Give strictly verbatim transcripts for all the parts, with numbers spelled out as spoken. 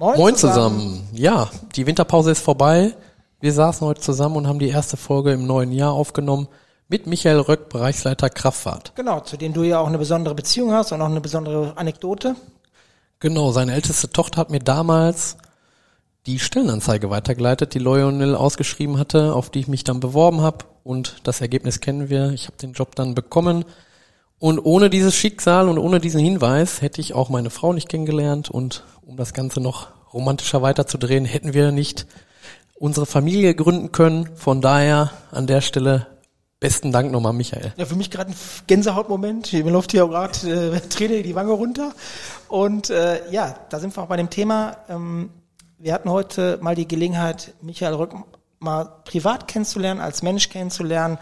Moin, Moin zusammen. zusammen. Ja, die Winterpause ist vorbei. Wir saßen heute zusammen und haben die erste Folge im neuen Jahr aufgenommen mit Michael Röck, Bereichsleiter Kraftfahrt. Genau, zu dem du ja auch eine besondere Beziehung hast und auch eine besondere Anekdote. Genau, seine älteste Tochter hat mir damals die Stellenanzeige weitergeleitet, die Lionel ausgeschrieben hatte, auf die ich mich dann beworben habe. Und das Ergebnis kennen wir. Ich habe den Job dann bekommen. Und ohne dieses Schicksal und ohne diesen Hinweis hätte ich auch meine Frau nicht kennengelernt. Und um das Ganze noch romantischer weiterzudrehen, hätten wir nicht unsere Familie gründen können. Von daher an der Stelle besten Dank nochmal, Michael. Ja, für mich gerade ein Gänsehautmoment. Mir läuft hier gerade äh, Träne die Wange runter. Und äh, ja, da sind wir auch bei dem Thema. Ähm, wir hatten heute mal die Gelegenheit, Michael Röck mal privat kennenzulernen, als Mensch kennenzulernen.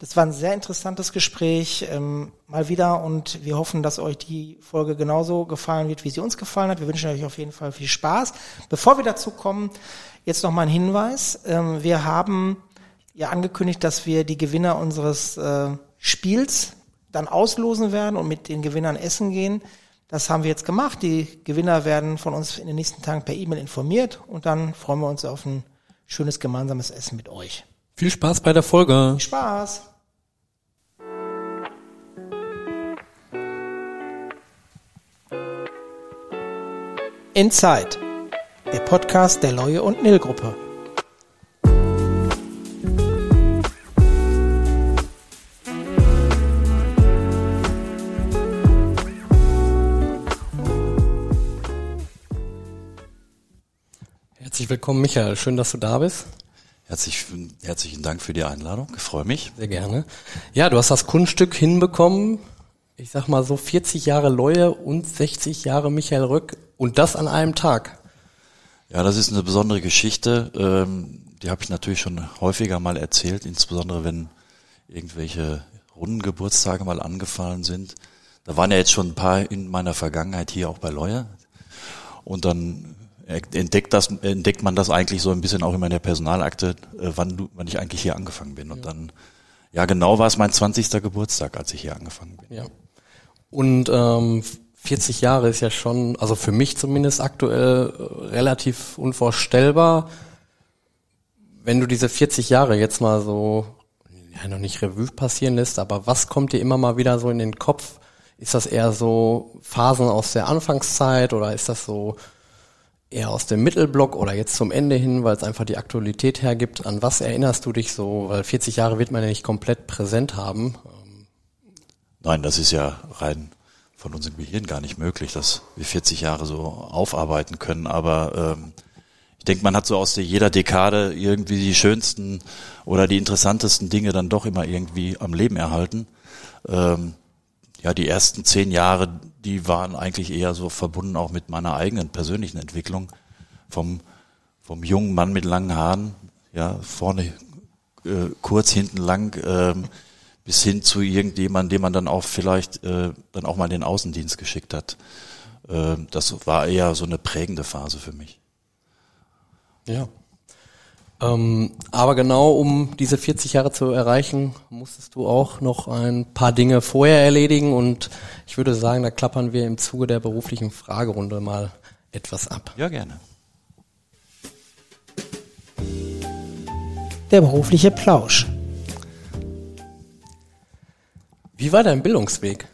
Das war ein sehr interessantes Gespräch, ähm, mal wieder, und wir hoffen, dass euch die Folge genauso gefallen wird, wie sie uns gefallen hat. Wir wünschen euch auf jeden Fall viel Spaß. Bevor wir dazu kommen, jetzt nochmal ein Hinweis. Ähm, wir haben ja angekündigt, dass wir die Gewinner unseres äh, Spiels dann auslosen werden und mit den Gewinnern essen gehen. Das haben wir jetzt gemacht. Die Gewinner werden von uns in den nächsten Tagen per E-Mail informiert und dann freuen wir uns auf ein schönes gemeinsames Essen mit euch. Viel Spaß bei der Folge. Viel Spaß. Inside, der Podcast der Leue und N I L Gruppe. Herzlich willkommen, Michael. Schön, dass du da bist. Herzlich, herzlichen Dank für die Einladung. Ich freue mich. Sehr gerne. Ja, du hast das Kunststück hinbekommen. Ich sag mal so vierzig Jahre Leue und sechzig Jahre Michael Röck. Und das an einem Tag. Ja, das ist eine besondere Geschichte. Ähm, die habe ich natürlich schon häufiger mal erzählt, insbesondere wenn irgendwelche runden Geburtstage mal angefallen sind. Da waren ja jetzt schon ein paar in meiner Vergangenheit hier auch bei Leue. Und dann entdeckt das, entdeckt man das eigentlich so ein bisschen auch immer in der Personalakte, äh, wann du, wann ich eigentlich hier angefangen bin. Und ja. dann, ja genau war es mein zwanzigster Geburtstag, als ich hier angefangen bin. Ja. Und ähm, vierzig Jahre ist ja schon, also für mich zumindest aktuell, relativ unvorstellbar. Wenn du diese vierzig Jahre jetzt mal so, ja, noch nicht Revue passieren lässt, aber was kommt dir immer mal wieder so in den Kopf? Ist das eher so Phasen aus der Anfangszeit oder ist das so eher aus dem Mittelblock oder jetzt zum Ende hin, weil es einfach die Aktualität hergibt? An was erinnerst du dich so? Weil vierzig Jahre wird man ja nicht komplett präsent haben. Nein, das ist ja rein von unserem Gehirn gar nicht möglich, dass wir vierzig Jahre so aufarbeiten können. Aber ähm, ich denke, man hat so aus jeder Dekade irgendwie die schönsten oder die interessantesten Dinge dann doch immer irgendwie am Leben erhalten. Ähm, ja, die ersten zehn Jahre, die waren eigentlich eher so verbunden auch mit meiner eigenen persönlichen Entwicklung. Vom, vom jungen Mann mit langen Haaren, ja, vorne äh, kurz, hinten lang, ähm, bis hin zu irgendjemandem, dem man dann auch vielleicht äh, dann auch mal den Außendienst geschickt hat. Äh, das war eher so eine prägende Phase für mich. Ja. Ähm, aber genau, um diese vierzig Jahre zu erreichen, musstest du auch noch ein paar Dinge vorher erledigen. Und ich würde sagen, da klappern wir im Zuge der beruflichen Fragerunde mal etwas ab. Ja, gerne. Der berufliche Plausch. Wie war dein Bildungsweg?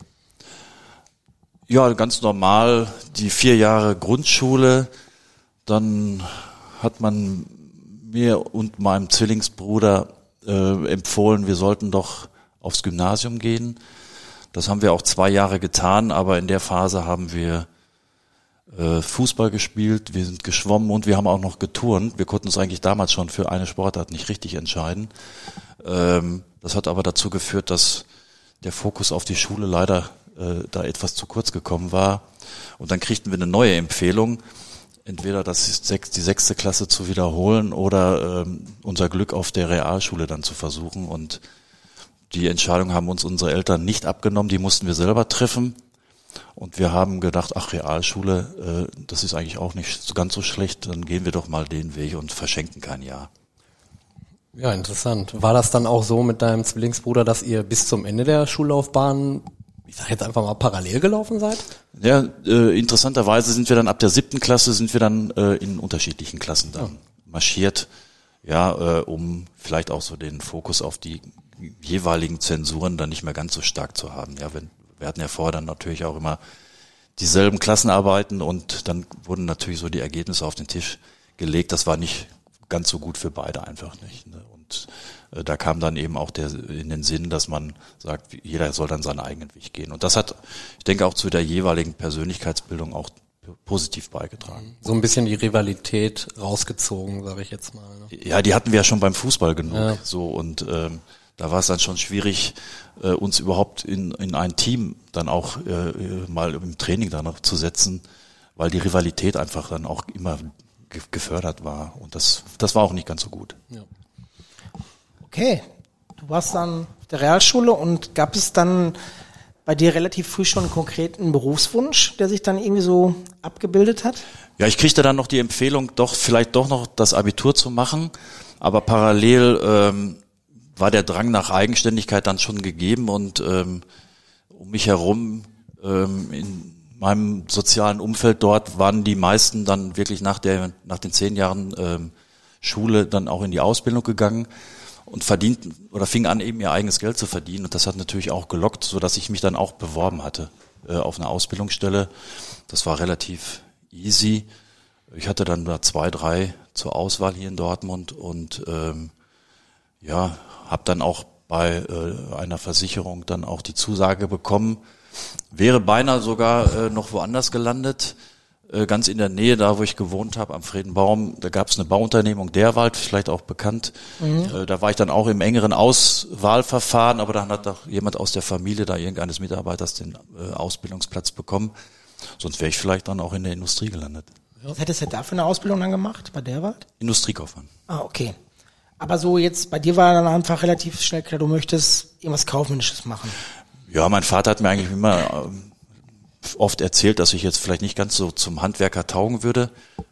Ja, ganz normal. Die vier Jahre Grundschule. Dann hat man mir und meinem Zwillingsbruder äh, empfohlen, wir sollten doch aufs Gymnasium gehen. Das haben wir auch zwei Jahre getan, aber in der Phase haben wir äh, Fußball gespielt, wir sind geschwommen und wir haben auch noch geturnt. Wir konnten uns eigentlich damals schon für eine Sportart nicht richtig entscheiden. Ähm, das hat aber dazu geführt, dass der Fokus auf die Schule leider äh, da etwas zu kurz gekommen war. Und dann kriegten wir eine neue Empfehlung, entweder das ist sechs, die sechste Klasse zu wiederholen oder ähm, unser Glück auf der Realschule dann zu versuchen. Und die Entscheidung haben uns unsere Eltern nicht abgenommen, die mussten wir selber treffen. Und wir haben gedacht, ach, Realschule, äh, das ist eigentlich auch nicht ganz so schlecht, dann gehen wir doch mal den Weg und verschenken kein Jahr. Ja, interessant. War das dann auch so mit deinem Zwillingsbruder, dass ihr bis zum Ende der Schullaufbahn ich sag jetzt einfach mal, parallel gelaufen seid? Ja, äh, interessanterweise sind wir dann ab der siebten Klasse, sind wir dann äh, in unterschiedlichen Klassen dann ja. marschiert, ja, äh, um vielleicht auch so den Fokus auf die jeweiligen Zensuren dann nicht mehr ganz so stark zu haben. Ja, wenn, wir hatten ja vorher dann natürlich auch immer dieselben Klassenarbeiten und dann wurden natürlich so die Ergebnisse auf den Tisch gelegt. Das war nicht ganz so gut für beide einfach nicht. Ne? Und äh, da kam dann eben auch der in den Sinn, dass man sagt, jeder soll dann seinen eigenen Weg gehen. Und das hat, ich denke, auch zu der jeweiligen Persönlichkeitsbildung auch p- positiv beigetragen. So ein bisschen die Rivalität rausgezogen, sage ich jetzt mal. Ne? Ja, die hatten wir ja schon beim Fußball genug. Ja. So und ähm, da war es dann schon schwierig, äh, uns überhaupt in in ein Team dann auch äh, mal im Training dann noch zu setzen, weil die Rivalität einfach dann auch immer gefördert war und das das war auch nicht ganz so gut. Ja. Okay, du warst dann auf der Realschule und gab es dann bei dir relativ früh schon einen konkreten Berufswunsch, der sich dann irgendwie so abgebildet hat? Ja, ich kriegte dann noch die Empfehlung, doch vielleicht doch noch das Abitur zu machen, aber parallel ähm, war der Drang nach Eigenständigkeit dann schon gegeben und ähm, um mich herum ähm, in meinem sozialen Umfeld dort waren die meisten dann wirklich nach der nach den zehn Jahren ähm, Schule dann auch in die Ausbildung gegangen und verdienten oder fingen an eben ihr eigenes Geld zu verdienen und das hat natürlich auch gelockt, so dass ich mich dann auch beworben hatte äh, auf eine Ausbildungsstelle. Das war relativ easy. Ich hatte dann da zwei, drei zur Auswahl hier in Dortmund und ähm, ja, habe dann auch bei äh, einer Versicherung dann auch die Zusage bekommen. Wäre beinahe sogar äh, noch woanders gelandet, äh, ganz in der Nähe, da wo ich gewohnt habe, am Friedenbaum. Da gab es eine Bauunternehmung Derwald, vielleicht auch bekannt. Mhm. Äh, da war ich dann auch im engeren Auswahlverfahren, aber dann hat doch jemand aus der Familie, da irgendeines Mitarbeiters, den äh, Ausbildungsplatz bekommen. Sonst wäre ich vielleicht dann auch in der Industrie gelandet. Was hättest du da für eine Ausbildung dann gemacht, bei Derwald? Industriekaufmann. Ah, okay. Aber so jetzt, bei dir war dann einfach relativ schnell klar, du möchtest irgendwas Kaufmännisches machen. Ja, mein Vater hat mir eigentlich immer ähm, oft erzählt, dass ich jetzt vielleicht nicht ganz so zum Handwerker taugen würde.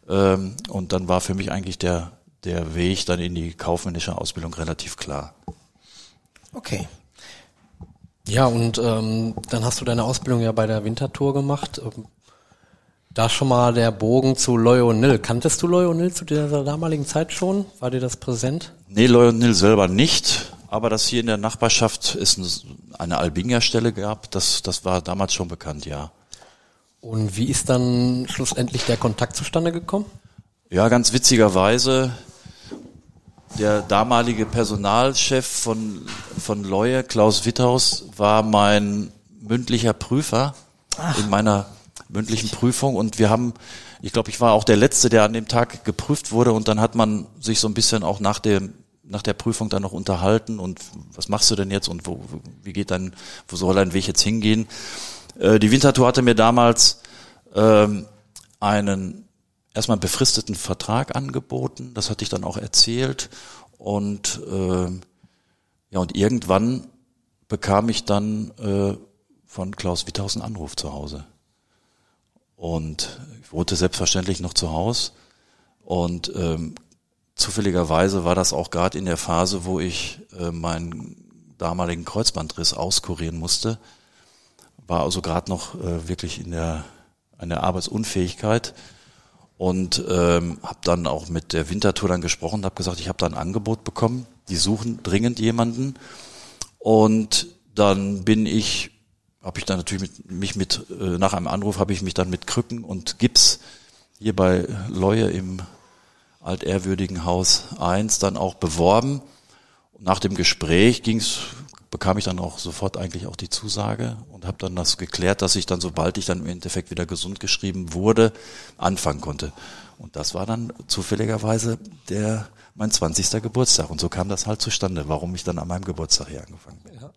Ähm, und dann war für mich eigentlich der der Weg dann in die kaufmännische Ausbildung relativ klar. Okay. Ja, und ähm, dann hast du deine Ausbildung ja bei der Winterthur gemacht. Da schon mal der Bogen zu Leue. Kanntest du Leue zu dieser damaligen Zeit schon? War dir das präsent? Nee, Leue selber nicht. Aber dass hier in der Nachbarschaft es eine Albinger Stelle gab, das das war damals schon bekannt, ja. Und wie ist dann schlussendlich der Kontakt zustande gekommen? Ja, ganz witzigerweise, der damalige Personalchef von von Leue, Klaus Witthaus, war mein mündlicher Prüfer Ach. in meiner mündlichen Prüfung und wir haben, ich glaube, ich war auch der Letzte, der an dem Tag geprüft wurde und dann hat man sich so ein bisschen auch nach dem nach der Prüfung dann noch unterhalten und was machst du denn jetzt und wo, wie geht dein, wo soll dein Weg jetzt hingehen? Äh, die Winterthur hatte mir damals ähm, einen erstmal befristeten Vertrag angeboten, das hatte ich dann auch erzählt und äh, ja und irgendwann bekam ich dann äh, von Klaus Witthaus einen Anruf zu Hause und ich wohnte selbstverständlich noch zu Hause und ähm, zufälligerweise war das auch gerade in der Phase, wo ich äh, meinen damaligen Kreuzbandriss auskurieren musste. War also gerade noch äh, wirklich in der, in der Arbeitsunfähigkeit und ähm, habe dann auch mit der Winterthur dann gesprochen und habe gesagt, ich habe da ein Angebot bekommen. Die suchen dringend jemanden und dann bin ich, habe ich dann natürlich mit, mich mit äh, nach einem Anruf habe ich mich dann mit Krücken und Gips hier bei Leue im altehrwürdigen Haus eins dann auch beworben. Nach dem Gespräch ging's, bekam ich dann auch sofort eigentlich auch die Zusage und habe dann das geklärt, dass ich dann, sobald ich dann im Endeffekt wieder gesund geschrieben wurde, anfangen konnte. Und das war dann zufälligerweise der mein zwanzigster Geburtstag. Und so kam das halt zustande, warum ich dann an meinem Geburtstag hier angefangen bin. Ja.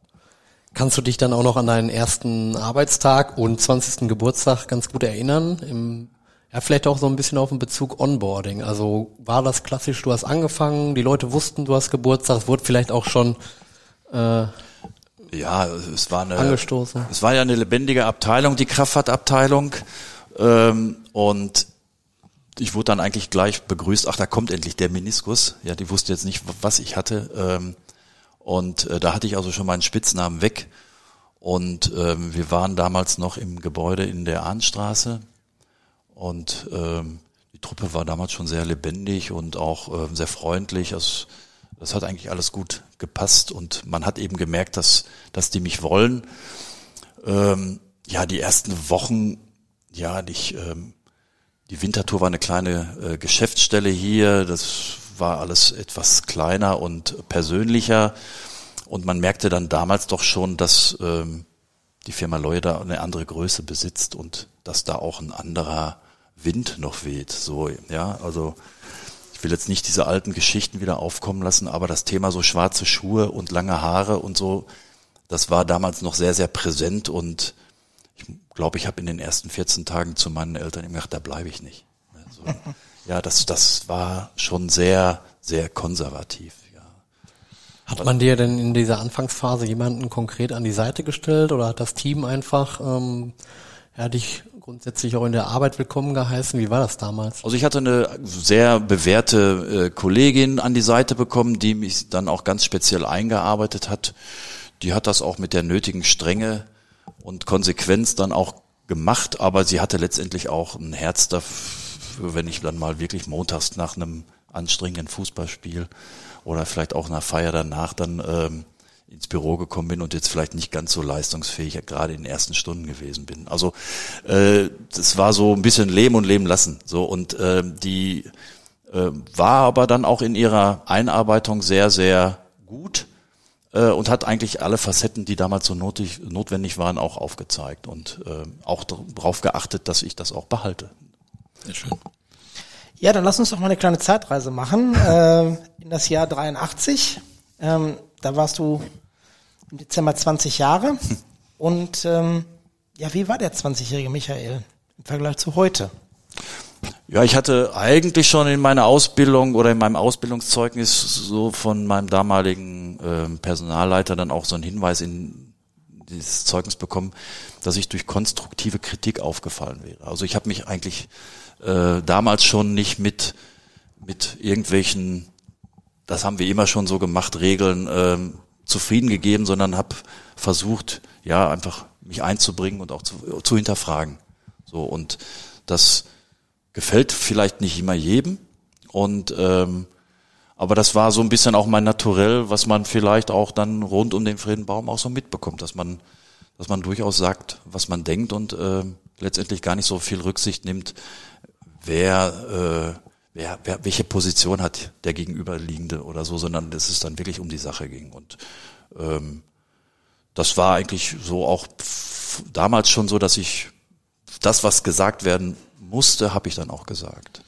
Kannst du dich dann auch noch an deinen ersten Arbeitstag und zwanzigsten Geburtstag ganz gut erinnern? Im Ja, vielleicht auch so ein bisschen auf den Bezug Onboarding. Also war das klassisch, du hast angefangen, die Leute wussten, du hast Geburtstag, es wurde vielleicht auch schon äh, ja, es war eine, angestoßen. Es war ja eine lebendige Abteilung, die Kraftfahrtabteilung. Ähm, und ich wurde dann eigentlich gleich begrüßt, ach, da kommt endlich der Meniskus. Ja, die wusste jetzt nicht, was ich hatte. Ähm, und äh, da hatte ich also schon meinen Spitznamen weg. Und ähm, wir waren damals noch im Gebäude in der Ahnstraße und ähm, die Truppe war damals schon sehr lebendig und auch ähm, sehr freundlich. Also, das hat eigentlich alles gut gepasst und man hat eben gemerkt, dass dass die mich wollen. Ähm, ja, die ersten Wochen, ja, ich, ähm, die Winterthur war eine kleine äh, Geschäftsstelle hier, das war alles etwas kleiner und persönlicher. Und man merkte dann damals doch schon, dass ähm, die Firma Leue da eine andere Größe besitzt und dass da auch ein anderer Wind noch weht. So, ja, also ich will jetzt nicht diese alten Geschichten wieder aufkommen lassen, aber das Thema so schwarze Schuhe und lange Haare und so, das war damals noch sehr, sehr präsent. Und ich glaube, ich habe in den ersten vierzehn Tagen zu meinen Eltern immer gedacht, da bleibe ich nicht. Also, ja, das, das war schon sehr, sehr konservativ. Hat man dir denn in dieser Anfangsphase jemanden konkret an die Seite gestellt oder hat das Team einfach ähm, ja, dich grundsätzlich auch in der Arbeit willkommen geheißen? Wie war das damals? Also ich hatte eine sehr bewährte äh, Kollegin an die Seite bekommen, die mich dann auch ganz speziell eingearbeitet hat. Die hat das auch mit der nötigen Strenge und Konsequenz dann auch gemacht, aber sie hatte letztendlich auch ein Herz dafür, wenn ich dann mal wirklich montags nach einem anstrengenden Fußballspiel oder vielleicht auch nach Feier danach dann ähm, ins Büro gekommen bin und jetzt vielleicht nicht ganz so leistungsfähig gerade in den ersten Stunden gewesen bin. Also äh, das war so ein bisschen Leben und Leben lassen. So und äh, die äh, war aber dann auch in ihrer Einarbeitung sehr, sehr gut äh, und hat eigentlich alle Facetten, die damals so notig, notwendig waren, auch aufgezeigt und äh, auch darauf geachtet, dass ich das auch behalte. Sehr schön. Ja, dann lass uns doch mal eine kleine Zeitreise machen, äh, in das Jahr dreiundachtzig. Ähm, da warst du im Dezember zwanzig Jahre. Und ähm, ja, wie war der zwanzigjährige Michael im Vergleich zu heute? Ja, ich hatte eigentlich schon in meiner Ausbildung oder in meinem Ausbildungszeugnis so von meinem damaligen äh, Personalleiter dann auch so einen Hinweis in dieses Zeugnis bekommen, dass ich durch konstruktive Kritik aufgefallen wäre. Also ich habe mich eigentlich Äh, damals schon nicht mit mit irgendwelchen, das haben wir immer schon so gemacht, Regeln ähm, zufrieden gegeben, sondern habe versucht, ja, einfach mich einzubringen und auch zu, zu hinterfragen. So, und das gefällt vielleicht nicht immer jedem und ähm, aber das war so ein bisschen auch mein Naturell, was man vielleicht auch dann rund um den Friedenbaum auch so mitbekommt, dass man dass man durchaus sagt, was man denkt und äh, letztendlich gar nicht so viel Rücksicht nimmt, wer, äh, wer, wer, welche Position hat der Gegenüberliegende oder so, sondern dass es dann wirklich um die Sache ging. Und ähm, das war eigentlich so auch f- damals schon so, dass ich das, was gesagt werden musste, habe ich dann auch gesagt.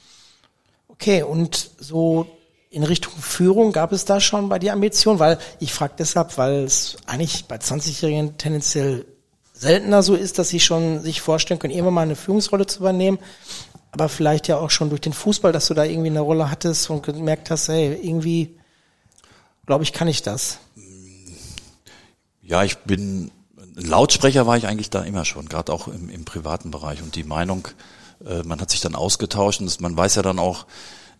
Okay, und so in Richtung Führung, gab es da schon bei dir Ambitionen? Weil ich frage deshalb, weil es eigentlich bei zwanzigjährigen tendenziell seltener so ist, dass sie schon sich vorstellen können, irgendwann mal eine Führungsrolle zu übernehmen. Aber vielleicht ja auch schon durch den Fußball, dass du da irgendwie eine Rolle hattest und gemerkt hast, hey, irgendwie, glaube ich, kann ich das. Ja, ich bin, Lautsprecher war ich eigentlich da immer schon, gerade auch im, im privaten Bereich. Und die Meinung, äh, man hat sich dann ausgetauscht und man weiß ja dann auch,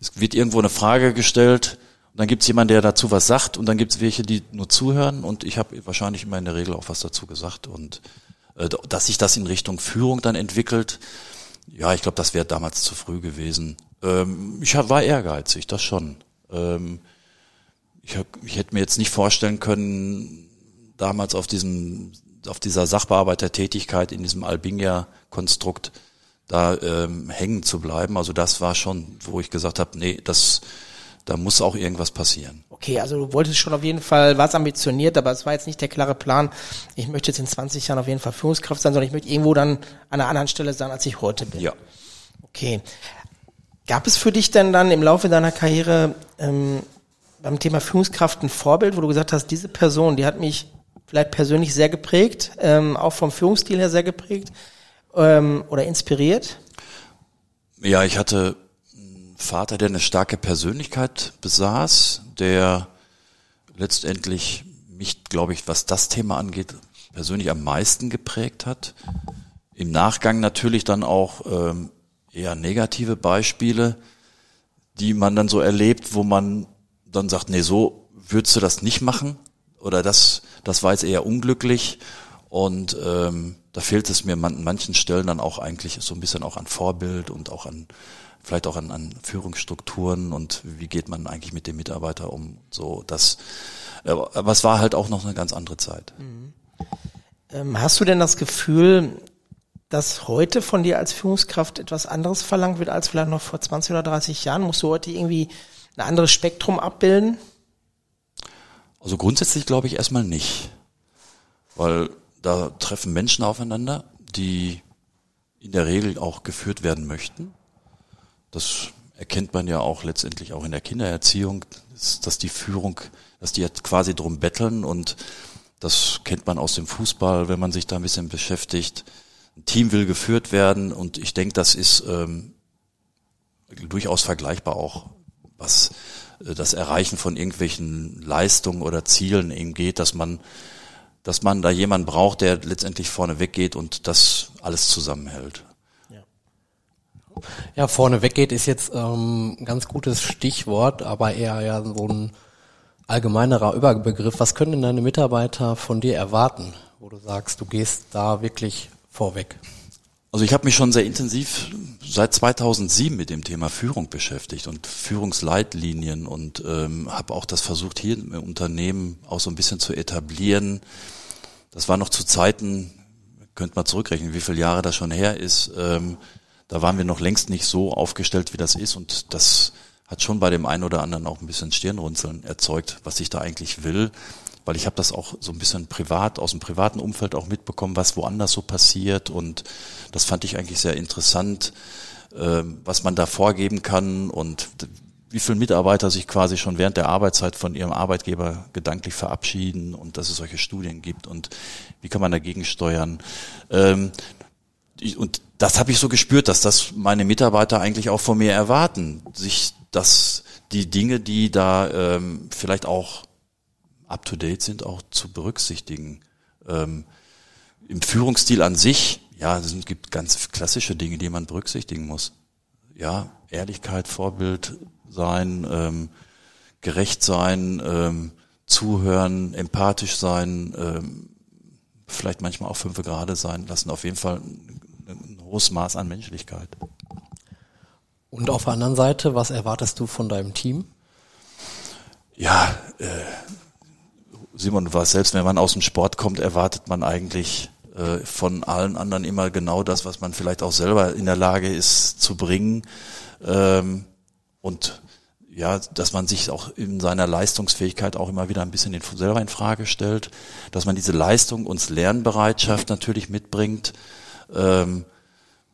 es wird irgendwo eine Frage gestellt und dann gibt es jemanden, der dazu was sagt und dann gibt es welche, die nur zuhören und ich habe wahrscheinlich immer in der Regel auch was dazu gesagt. Und äh, dass sich das in Richtung Führung dann entwickelt, ja, ich glaube, das wäre damals zu früh gewesen. Ähm, ich war ehrgeizig, das schon. Ähm, ich, hab, ich hätte mir jetzt nicht vorstellen können, damals auf diesem, auf dieser Sachbearbeitertätigkeit in diesem Albinger-Konstrukt da ähm, hängen zu bleiben. Also das war schon, wo ich gesagt habe, nee, das, da muss auch irgendwas passieren. Okay, also du wolltest schon auf jeden Fall, warst ambitioniert, aber es war jetzt nicht der klare Plan, ich möchte jetzt in zwanzig Jahren auf jeden Fall Führungskraft sein, sondern ich möchte irgendwo dann an einer anderen Stelle sein, als ich heute bin. Ja. Okay. Gab es für dich denn dann im Laufe deiner Karriere ähm, beim Thema Führungskraft ein Vorbild, wo du gesagt hast, diese Person, die hat mich vielleicht persönlich sehr geprägt, ähm, auch vom Führungsstil her sehr geprägt ähm, oder inspiriert? Ja, ich hatte Vater, der eine starke Persönlichkeit besaß, der letztendlich mich, glaube ich, was das Thema angeht, persönlich am meisten geprägt hat. Im Nachgang natürlich dann auch ähm, eher negative Beispiele, die man dann so erlebt, wo man dann sagt, nee, so würdest du das nicht machen oder das, das war jetzt eher unglücklich Und ähm, da fehlt es mir an manchen Stellen dann auch eigentlich so ein bisschen auch an Vorbild und auch an vielleicht auch an, an Führungsstrukturen und wie geht man eigentlich mit dem Mitarbeiter um. So, das, aber es war halt auch noch eine ganz andere Zeit. Mhm. Ähm, hast du denn das Gefühl, dass heute von dir als Führungskraft etwas anderes verlangt wird als vielleicht noch vor zwanzig oder dreißig Jahren? Musst du heute irgendwie ein anderes Spektrum abbilden? Also grundsätzlich glaube ich erstmal nicht, weil da treffen Menschen aufeinander, die in der Regel auch geführt werden möchten. Das erkennt man ja auch letztendlich auch in der Kindererziehung, dass die Führung, dass die quasi drum betteln, und das kennt man aus dem Fußball, wenn man sich da ein bisschen beschäftigt. Ein Team will geführt werden, und ich denke, das ist ähm, durchaus vergleichbar auch, was äh, das Erreichen von irgendwelchen Leistungen oder Zielen eben geht, dass man dass man da jemanden braucht, der letztendlich vorne weggeht und das alles zusammenhält. Ja, ja, vorne weggeht ist jetzt ähm, ein ganz gutes Stichwort, aber eher ja so ein allgemeinerer Überbegriff. Was können denn deine Mitarbeiter von dir erwarten, wo du sagst, du gehst da wirklich vorweg? Also ich habe mich schon sehr intensiv seit zweitausendsieben mit dem Thema Führung beschäftigt und Führungsleitlinien und ähm, habe auch das versucht, hier im Unternehmen auch so ein bisschen zu etablieren. Das war noch zu Zeiten, könnt man zurückrechnen, wie viele Jahre das schon her ist, ähm, da waren wir noch längst nicht so aufgestellt, wie das ist, und das hat schon bei dem einen oder anderen auch ein bisschen Stirnrunzeln erzeugt, was ich da eigentlich will, weil ich habe das auch so ein bisschen privat, aus dem privaten Umfeld auch mitbekommen, was woanders so passiert, und das fand ich eigentlich sehr interessant, was man da vorgeben kann und wie viele Mitarbeiter sich quasi schon während der Arbeitszeit von ihrem Arbeitgeber gedanklich verabschieden und dass es solche Studien gibt und wie kann man dagegen steuern. Und das habe ich so gespürt, dass das meine Mitarbeiter eigentlich auch von mir erwarten, sich dass die Dinge, die da vielleicht auch up-to-date sind, auch zu berücksichtigen. Ähm, im Führungsstil an sich, ja, es gibt ganz klassische Dinge, die man berücksichtigen muss. Ja, Ehrlichkeit, Vorbild sein, ähm, gerecht sein, ähm, zuhören, empathisch sein, ähm, vielleicht manchmal auch fünfe gerade sein lassen, auf jeden Fall ein, ein hohes Maß an Menschlichkeit. Und auf der anderen Seite, was erwartest du von deinem Team? Ja, äh, Simon, du warst selbst, wenn man aus dem Sport kommt, erwartet man eigentlich äh, von allen anderen immer genau das, was man vielleicht auch selber in der Lage ist zu bringen. Ähm, und ja, dass man sich auch in seiner Leistungsfähigkeit auch immer wieder ein bisschen den, selber in Frage stellt, dass man diese Leistung und Lernbereitschaft natürlich mitbringt. Ähm,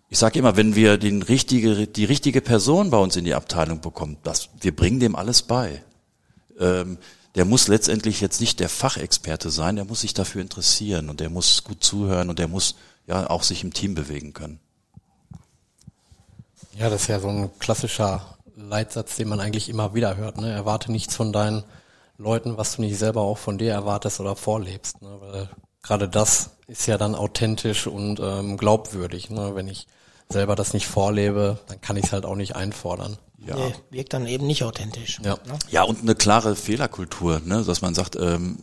ich sage immer, wenn wir den richtige, die richtige Person bei uns in die Abteilung bekommen, das, wir bringen dem alles bei. Ähm, Der muss letztendlich jetzt nicht der Fachexperte sein, der muss sich dafür interessieren und der muss gut zuhören und der muss ja auch sich im Team bewegen können. Ja, das ist ja so ein klassischer Leitsatz, den man eigentlich immer wieder hört, ne? Erwarte nichts von deinen Leuten, was du nicht selber auch von dir erwartest oder vorlebst, ne? Weil gerade das ist ja dann authentisch und ähm, glaubwürdig, ne? Wenn ich selber das nicht vorlebe, dann kann ich es halt auch nicht einfordern. Ja. Nee, wirkt dann eben nicht authentisch. Ja, ne? Ja, und eine klare Fehlerkultur, ne? Dass man sagt, ähm,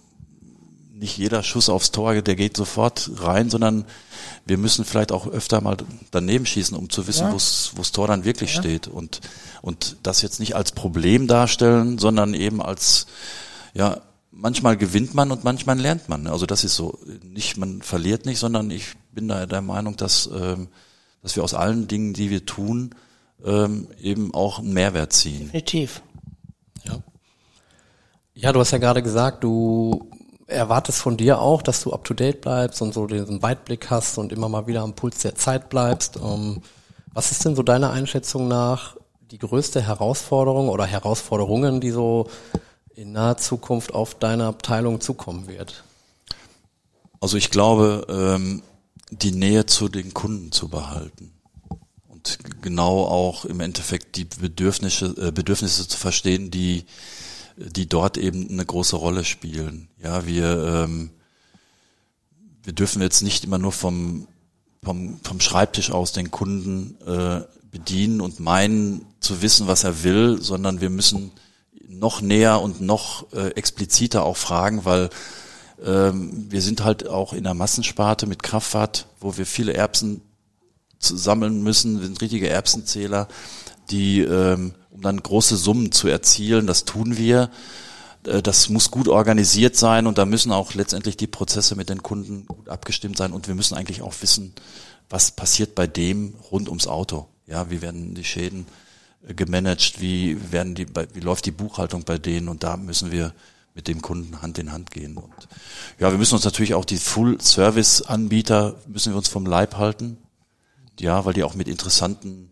nicht jeder Schuss aufs Tor, der geht sofort rein, sondern wir müssen vielleicht auch öfter mal daneben schießen, um zu wissen, ja, wo's wo's Tor dann wirklich ja. steht. Und und das jetzt nicht als Problem darstellen, sondern eben als, ja, manchmal gewinnt man und manchmal lernt man. Also das ist so, nicht man verliert nicht, sondern ich bin da der Meinung, dass ähm, dass wir aus allen Dingen, die wir tun, ähm, eben auch einen Mehrwert ziehen. Definitiv. Ja. Ja, du hast ja gerade gesagt, du erwartest von dir auch, dass du up-to-date bleibst und so diesen Weitblick hast und immer mal wieder am Puls der Zeit bleibst. Um, was ist denn so deiner Einschätzung nach die größte Herausforderung oder Herausforderungen, die so in naher Zukunft auf deine Abteilung zukommen wird? Also ich glaube, ähm, die Nähe zu den Kunden zu behalten und genau auch im Endeffekt die Bedürfnisse, Bedürfnisse zu verstehen, die, die dort eben eine große Rolle spielen. Ja, wir, ähm, wir dürfen jetzt nicht immer nur vom, vom, vom Schreibtisch aus den Kunden äh, bedienen und meinen zu wissen, was er will, sondern wir müssen noch näher und noch äh, expliziter auch fragen, weil Ähm, wir sind halt auch in der Massensparte mit Kraftfahrt, wo wir viele Erbsen sammeln müssen, wir sind richtige Erbsenzähler, die, ähm, um dann große Summen zu erzielen, das tun wir. Das muss gut organisiert sein und da müssen auch letztendlich die Prozesse mit den Kunden gut abgestimmt sein und wir müssen eigentlich auch wissen, was passiert bei dem rund ums Auto. Ja, wie werden die Schäden gemanagt, wie werden die, wie läuft die Buchhaltung bei denen und da müssen wir mit dem Kunden Hand in Hand gehen. Und ja, wir müssen uns natürlich auch die Full-Service-Anbieter müssen wir uns vom Leib halten. Ja, weil die auch mit interessanten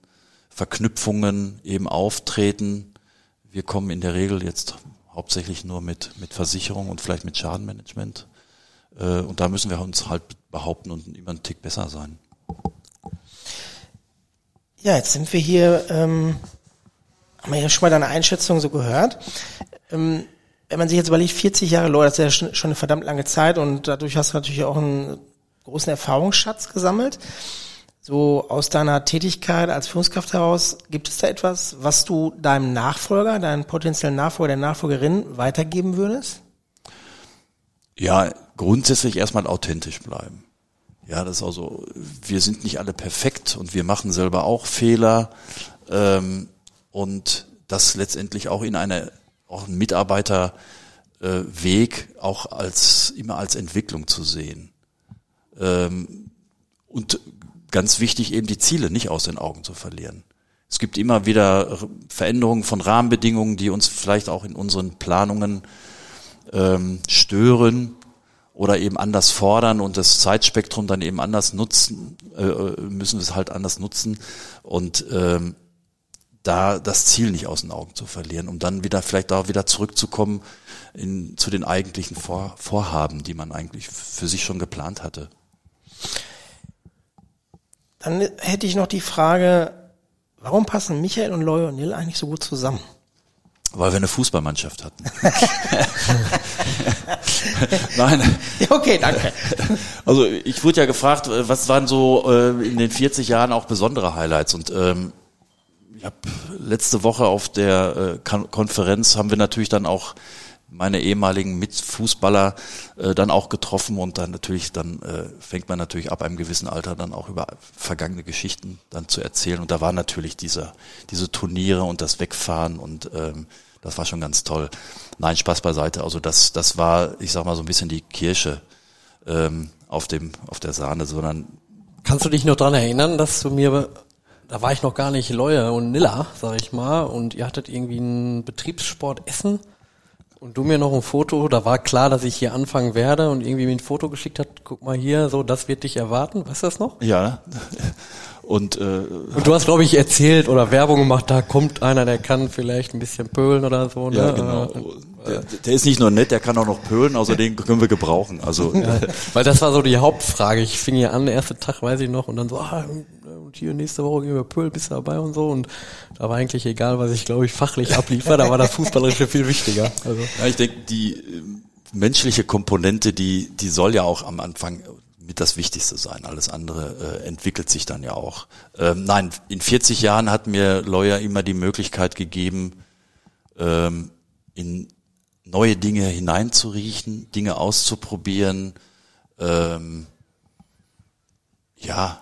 Verknüpfungen eben auftreten. Wir kommen in der Regel jetzt hauptsächlich nur mit, mit Versicherung und vielleicht mit Schadenmanagement. Und da müssen wir uns halt behaupten und immer einen Tick besser sein. Ja, jetzt sind wir hier, ähm, haben wir ja schon mal deine Einschätzung so gehört. Ähm, wenn man sich jetzt überlegt, vierzig Jahre Leute, das ist ja schon eine verdammt lange Zeit und dadurch hast du natürlich auch einen großen Erfahrungsschatz gesammelt. So aus deiner Tätigkeit als Führungskraft heraus, gibt es da etwas, was du deinem Nachfolger, deinem potenziellen Nachfolger, der Nachfolgerin weitergeben würdest? Ja, grundsätzlich erstmal authentisch bleiben. Ja, das ist also, wir sind nicht alle perfekt und wir machen selber auch Fehler, ähm, und das letztendlich auch in einer, auch ein Mitarbeiterweg äh, auch als, immer als Entwicklung zu sehen. Ähm, und ganz wichtig, eben die Ziele nicht aus den Augen zu verlieren. Es gibt immer wieder Veränderungen von Rahmenbedingungen, die uns vielleicht auch in unseren Planungen ähm, stören oder eben anders fordern und das Zeitspektrum dann eben anders nutzen, äh, müssen wir es halt anders nutzen und ähm, da das Ziel nicht aus den Augen zu verlieren, um dann wieder vielleicht da wieder zurückzukommen in, zu den eigentlichen Vor- Vorhaben, die man eigentlich für sich schon geplant hatte. Dann hätte ich noch die Frage, warum passen Michael und Lionel eigentlich so gut zusammen? Weil wir eine Fußballmannschaft hatten. Nein. Okay, danke. Also ich wurde ja gefragt, was waren so in den vierzig Jahren auch besondere Highlights? Und ähm, ich habe letzte Woche auf der Konferenz, haben wir natürlich dann auch meine ehemaligen Mitfußballer äh, dann auch getroffen und dann natürlich, dann äh, fängt man natürlich ab einem gewissen Alter dann auch über vergangene Geschichten dann zu erzählen und da war natürlich diese, diese Turniere und das Wegfahren und ähm, das war schon ganz toll. Nein, Spaß beiseite, also das, das war, ich sag mal so ein bisschen die Kirsche ähm, auf dem, auf der Sahne, sondern... Kannst du dich noch dran erinnern, dass du mir... Da war ich noch gar nicht Leue und Nilla, sag ich mal, und ihr hattet irgendwie einen Betriebssport Essen? Und du mir noch ein Foto, da war klar, dass ich hier anfangen werde und irgendwie mir ein Foto geschickt hat, guck mal hier, so, das wird dich erwarten, weißt du das noch? Ja. Und, äh, und du hast, glaube ich, erzählt oder Werbung gemacht, da kommt einer, der kann vielleicht ein bisschen pölen oder so. Ne? Ja, genau. Der, der ist nicht nur nett, der kann auch noch pölen, außer den können wir gebrauchen. Also ja, weil das war so die Hauptfrage, ich fing hier an, der erste Tag, weiß ich noch, und dann so, ah, und hier nächste Woche gehen wir pölen, bist du dabei und so. Und da war eigentlich egal, was ich, glaube ich, fachlich abliefere, da war das Fußballerische viel wichtiger. Also. Ja, ich denke, die äh, menschliche Komponente, die die soll ja auch am Anfang... mit das Wichtigste sein. Alles andere äh, entwickelt sich dann ja auch. Ähm, nein, in vierzig Jahren hat mir Leue immer die Möglichkeit gegeben, ähm, in neue Dinge hineinzuriechen, Dinge auszuprobieren. Ähm, ja,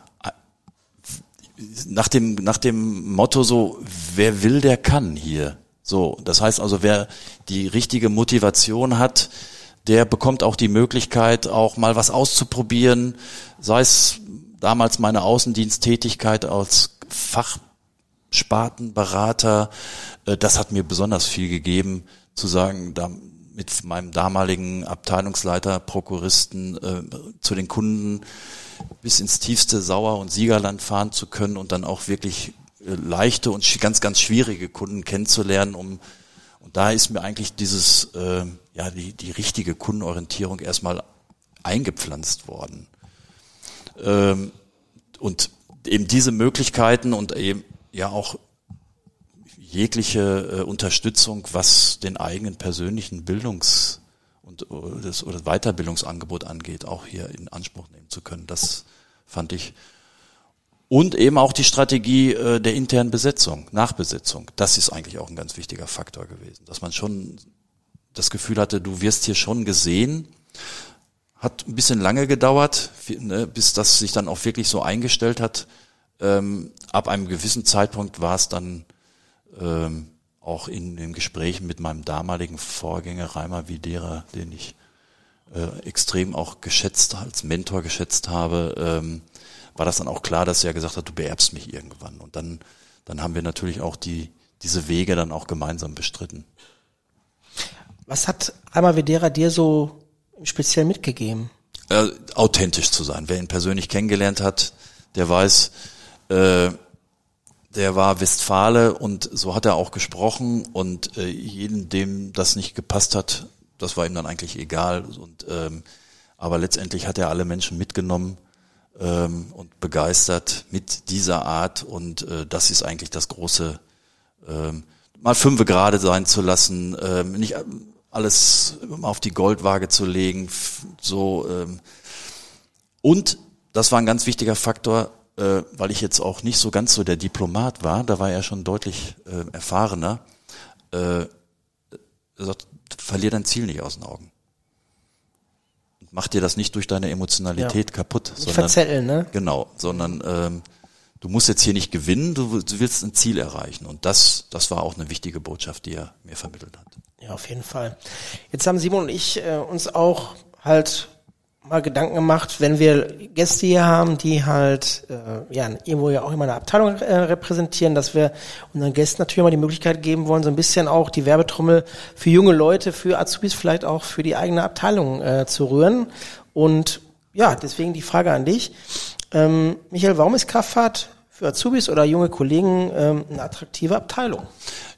nach dem nach dem Motto so, wer will, der kann hier. So, das heißt also, wer die richtige Motivation hat, der bekommt auch die Möglichkeit, auch mal was auszuprobieren, sei es damals meine Außendiensttätigkeit als Fachspartenberater. Das hat mir besonders viel gegeben, zu sagen, mit meinem damaligen Abteilungsleiter, Prokuristen, zu den Kunden bis ins tiefste Sauer- und Siegerland fahren zu können und dann auch wirklich leichte und ganz, ganz schwierige Kunden kennenzulernen, um und da ist mir eigentlich dieses äh, ja die die richtige Kundenorientierung erstmal eingepflanzt worden. Ähm, und eben diese Möglichkeiten und eben ja auch jegliche äh, Unterstützung, was den eigenen persönlichen Bildungs- und oder das oder Weiterbildungsangebot angeht, auch hier in Anspruch nehmen zu können, das fand ich. Und eben auch die Strategie äh, der internen Besetzung, Nachbesetzung. Das ist eigentlich auch ein ganz wichtiger Faktor gewesen, dass man schon das Gefühl hatte, du wirst hier schon gesehen, Hat ein bisschen lange gedauert, ne, bis das sich dann auch wirklich so eingestellt hat. Ähm, ab einem gewissen Zeitpunkt war es dann ähm, auch in den Gesprächen mit meinem damaligen Vorgänger Reimer Wiederer, den ich äh, extrem auch geschätzt, als Mentor geschätzt habe, ähm, war das dann auch klar, dass er gesagt hat, du beerbst mich irgendwann. Und dann, dann haben wir natürlich auch die, diese Wege dann auch gemeinsam bestritten. Was hat Reimer Wiederer dir so speziell mitgegeben? Äh, authentisch zu sein. Wer ihn persönlich kennengelernt hat, der weiß, äh, der war Westfale und so hat er auch gesprochen und äh, jedem, dem das nicht gepasst hat, das war ihm dann eigentlich egal. Und ähm, aber letztendlich hat er alle Menschen mitgenommen ähm, und begeistert mit dieser Art und äh, das ist eigentlich das große, ähm, mal fünfe gerade sein zu lassen, ähm, nicht alles auf die Goldwaage zu legen, so ähm. Und das war ein ganz wichtiger Faktor, äh, weil ich jetzt auch nicht so ganz so der Diplomat war, da war er schon deutlich äh, erfahrener, äh, sagt, verlier dein Ziel nicht aus den Augen. Mach dir das nicht durch deine Emotionalität ja. kaputt. Nicht sondern, verzetteln, ne? Genau, sondern ähm, du musst jetzt hier nicht gewinnen, du, du willst ein Ziel erreichen und das, das war auch eine wichtige Botschaft, die er mir vermittelt hat. Ja, auf jeden Fall. Jetzt haben Simon und ich äh, uns auch halt mal Gedanken gemacht, wenn wir Gäste hier haben, die halt äh, ja irgendwo ja auch immer eine Abteilung äh, repräsentieren, dass wir unseren Gästen natürlich mal die Möglichkeit geben wollen, so ein bisschen auch die Werbetrommel für junge Leute, für Azubis, vielleicht auch für die eigene Abteilung äh, zu rühren. Und ja, deswegen die Frage an dich. Ähm, Michael, warum ist Kraftfahrt für Azubis oder junge Kollegen ähm, eine attraktive Abteilung?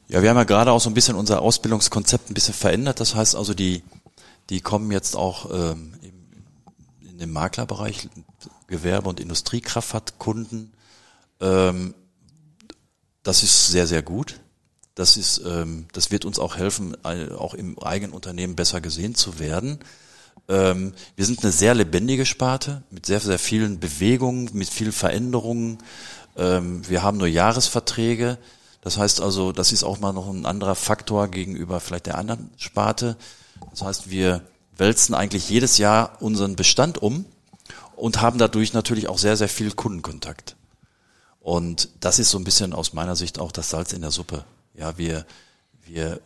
Ja, wir haben ja gerade auch so ein bisschen unser Ausbildungskonzept ein bisschen verändert. Das heißt also, die die kommen jetzt auch ähm, in den Maklerbereich, Gewerbe- und Industriekraftfahrtkunden. Ähm, das ist sehr, sehr gut. Das ist, ähm, das wird uns auch helfen, auch im eigenen Unternehmen besser gesehen zu werden. Ähm, wir sind eine sehr lebendige Sparte mit sehr, sehr vielen Bewegungen, mit vielen Veränderungen. Ähm, wir haben nur Jahresverträge. Das heißt also, das ist auch mal noch ein anderer Faktor gegenüber vielleicht der anderen Sparte. Das heißt, wir wälzen eigentlich jedes Jahr unseren Bestand um und haben dadurch natürlich auch sehr, sehr viel Kundenkontakt. Und das ist so ein bisschen aus meiner Sicht auch das Salz in der Suppe. Ja, wir, wir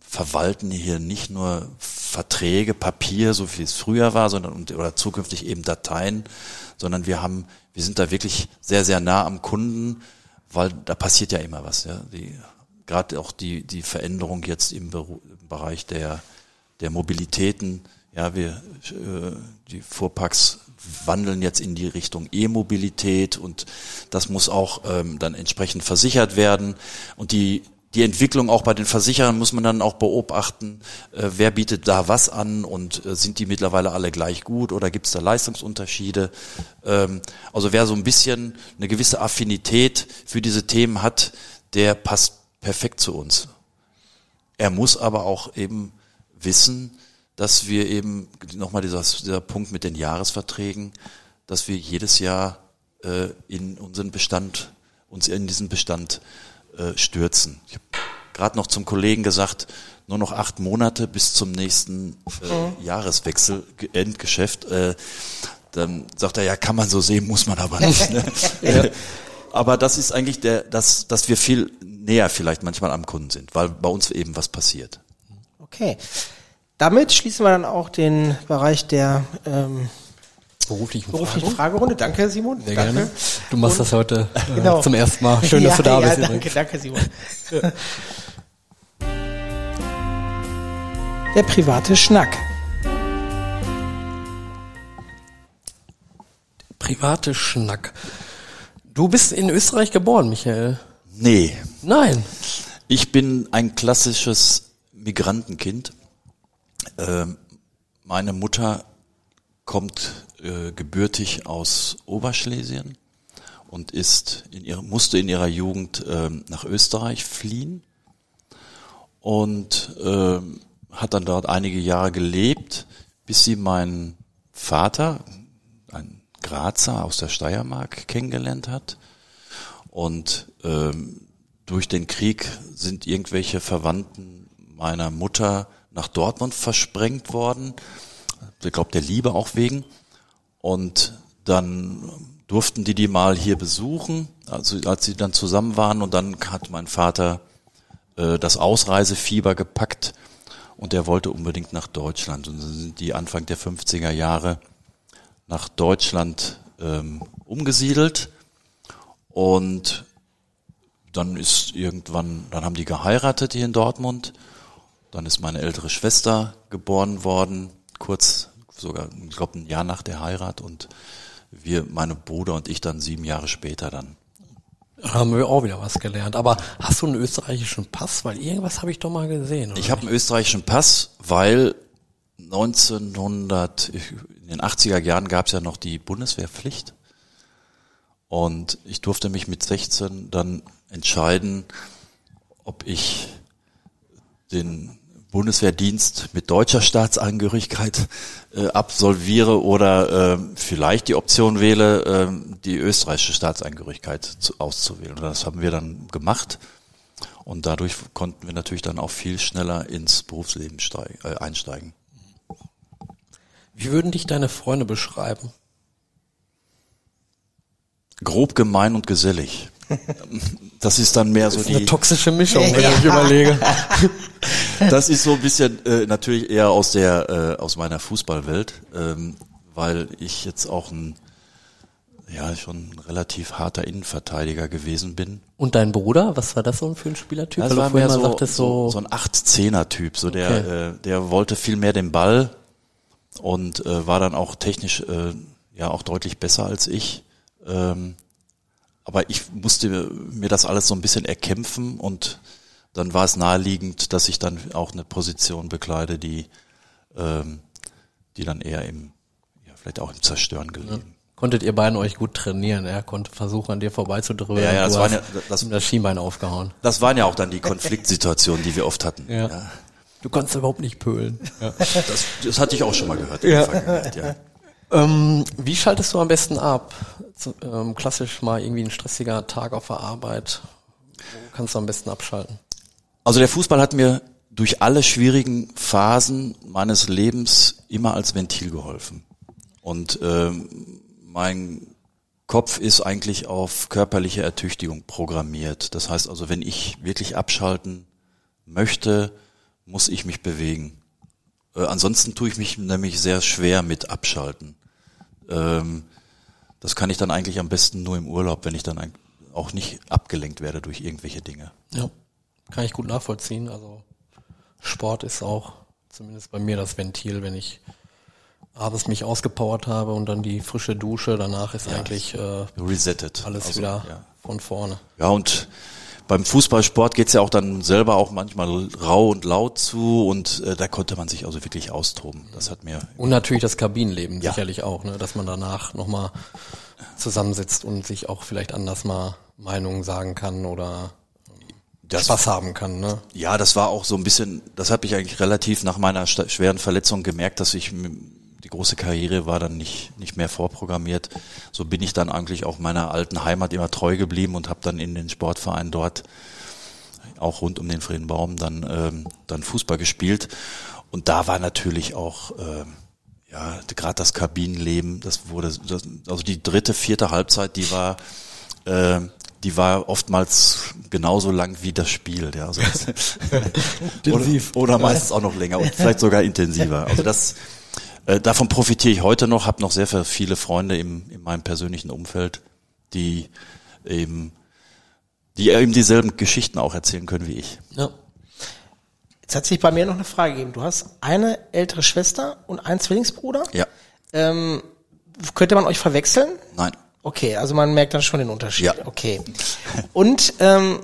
verwalten hier nicht nur Verträge, Papier, so wie es früher war, sondern, oder zukünftig eben Dateien, sondern wir haben, wir sind da wirklich sehr, sehr nah am Kunden. Weil da passiert ja immer was, ja. Die, gerade auch die, die Veränderung jetzt im, Beru- im Bereich der, der Mobilitäten. Ja, wir, äh, die Fuhrparks wandeln jetzt in die Richtung E-Mobilität und das muss auch ähm, dann entsprechend versichert werden. Und die, die Entwicklung auch bei den Versicherern muss man dann auch beobachten. Äh, wer bietet da was an und äh, sind die mittlerweile alle gleich gut oder gibt es da Leistungsunterschiede? Ähm, also wer so ein bisschen eine gewisse Affinität für diese Themen hat, der passt perfekt zu uns. Er muss aber auch eben wissen, dass wir eben, nochmal dieser, dieser Punkt mit den Jahresverträgen, dass wir jedes Jahr äh, in unseren Bestand, uns in diesen Bestand stürzen. Ich habe gerade noch zum Kollegen gesagt, nur noch acht Monate bis zum nächsten äh, Jahreswechsel, Endgeschäft. Äh, dann sagt er, ja, kann man so sehen, muss man aber nicht. Ne? Ja. Aber das ist eigentlich der, dass, dass wir viel näher vielleicht manchmal am Kunden sind, weil bei uns eben was passiert. Okay. Damit schließen wir dann auch den Bereich der ähm Beruflichen, Beruflichen Fragerunde. Fragerunde. Danke, Simon. Sehr danke. Gerne. Du machst und das heute äh, genau. zum ersten Mal. Schön, ja, dass du da ja, bist. Danke, übrigens. Danke, Simon. Der private Schnack. Private Schnack. Du bist in Österreich geboren, Michael. Nee. Nein. Ich bin ein klassisches Migrantenkind. Ähm, meine Mutter kommt äh, gebürtig aus Oberschlesien und ist in ihrer, musste in ihrer Jugend ähm, nach Österreich fliehen und ähm, hat dann dort einige Jahre gelebt, bis sie meinen Vater, ein Grazer aus der Steiermark, kennengelernt hat. Und ähm, durch den Krieg sind irgendwelche Verwandten meiner Mutter nach Dortmund versprengt worden. ich glaube, der Liebe auch wegen. Und dann durften die die mal hier besuchen, also als sie dann zusammen waren. Und dann hat mein Vater äh, das Ausreisefieber gepackt und er wollte unbedingt nach Deutschland. Und dann sind die Anfang der fünfziger Jahre nach Deutschland ähm, umgesiedelt. Und dann ist irgendwann, dann haben die geheiratet hier in Dortmund. Dann ist meine ältere Schwester geboren worden, kurz, sogar, ich glaube, ein Jahr nach der Heirat. Und wir, meine Bruder und ich dann sieben Jahre später dann. Haben wir auch wieder was gelernt. Aber hast du einen österreichischen Pass? Weil irgendwas habe ich doch mal gesehen. Oder? Ich habe einen österreichischen Pass, weil neunzehnhundert, in den achtziger Jahren gab es ja noch die Bundeswehrpflicht. Und ich durfte mich mit sechzehn dann entscheiden, ob ich den Bundeswehrdienst mit deutscher Staatsangehörigkeit äh, absolviere oder äh, vielleicht die Option wähle, äh, die österreichische Staatsangehörigkeit zu, auszuwählen. Und das haben wir dann gemacht und dadurch konnten wir natürlich dann auch viel schneller ins Berufsleben steig, äh, einsteigen. Wie würden dich deine Freunde beschreiben? Grob, gemein und gesellig. Das ist dann mehr so die... Das ist eine toxische Mischung, wenn ich überlege. Das ist so ein bisschen äh, natürlich eher aus der äh, aus meiner Fußballwelt, ähm, weil ich jetzt auch ein ja schon ein relativ harter Innenverteidiger gewesen bin. Und dein Bruder, was war das so für ein Spielertyp? Also war mehr so, sagtest, so so ein acht-zehner-Typ, so der okay. äh, der wollte viel mehr den Ball und äh, war dann auch technisch äh, ja auch deutlich besser als ich. Ähm, aber ich musste mir das alles so ein bisschen erkämpfen und dann war es naheliegend, dass ich dann auch eine Position bekleide, die ähm, die dann eher im ja vielleicht auch im Zerstören gelegen. Ja. Konntet ihr beiden euch gut trainieren? Er konnte versuchen, an dir vorbeizudrücken. Ja, ja, das waren ja das, das Schienbein aufgehauen. Das waren ja auch dann die Konfliktsituationen, die wir oft hatten. Ja. Ja. Du konntest überhaupt nicht pölen. Ja. Das, das hatte ich auch schon mal gehört in der Vergangenheit, ja. Ähm, wie schaltest du am besten ab? Zu, ähm, klassisch mal irgendwie ein stressiger Tag auf der Arbeit. Wo kannst du am besten abschalten? Also der Fußball hat mir durch alle schwierigen Phasen meines Lebens immer als Ventil geholfen. Und ähm, mein Kopf ist eigentlich auf körperliche Ertüchtigung programmiert. Das heißt also, wenn ich wirklich abschalten möchte, muss ich mich bewegen. Äh, ansonsten tue ich mich nämlich sehr schwer mit Abschalten. Das kann ich dann eigentlich am besten nur im Urlaub, wenn ich dann auch nicht abgelenkt werde durch irgendwelche Dinge. Ja, kann ich gut nachvollziehen. Also Sport ist auch zumindest bei mir das Ventil, wenn ich abends mich ausgepowert habe und dann die frische Dusche, danach ist ja, eigentlich äh, resettet. Alles also, wieder ja. Von vorne. Ja, und beim Fußballsport geht's ja auch dann selber auch manchmal rau und laut zu und äh, da konnte man sich also wirklich austoben. Das hat mir und natürlich das Kabinenleben ja. Sicherlich auch, ne, dass man danach nochmal zusammensitzt und sich auch vielleicht anders mal Meinungen sagen kann oder das, Spaß haben kann. Ne? Ja, das war auch so ein bisschen, das habe ich eigentlich relativ nach meiner sta- schweren Verletzung gemerkt, dass ich, die große Karriere war dann nicht nicht mehr vorprogrammiert. So bin ich dann eigentlich auch meiner alten Heimat immer treu geblieben und habe dann in den Sportverein dort, auch rund um den Friedenbaum, dann ähm, dann Fußball gespielt. Und da war natürlich auch, äh, ja, gerade das Kabinenleben, das wurde, das, also die dritte, vierte Halbzeit, die war... Äh, die war oftmals genauso lang wie das Spiel, ja. Also das intensiv. Oder, oder meistens auch noch länger und vielleicht sogar intensiver. Also das, äh, davon profitiere ich heute noch, habe noch sehr viele Freunde im, in meinem persönlichen Umfeld, die eben, die eben dieselben Geschichten auch erzählen können wie ich. Ja. Jetzt hat sich bei mir noch eine Frage gegeben. Du hast eine ältere Schwester und einen Zwillingsbruder? Ja. Ähm, könnte man euch verwechseln? Nein. Okay, also man merkt dann schon den Unterschied. Ja. Okay. Und ähm,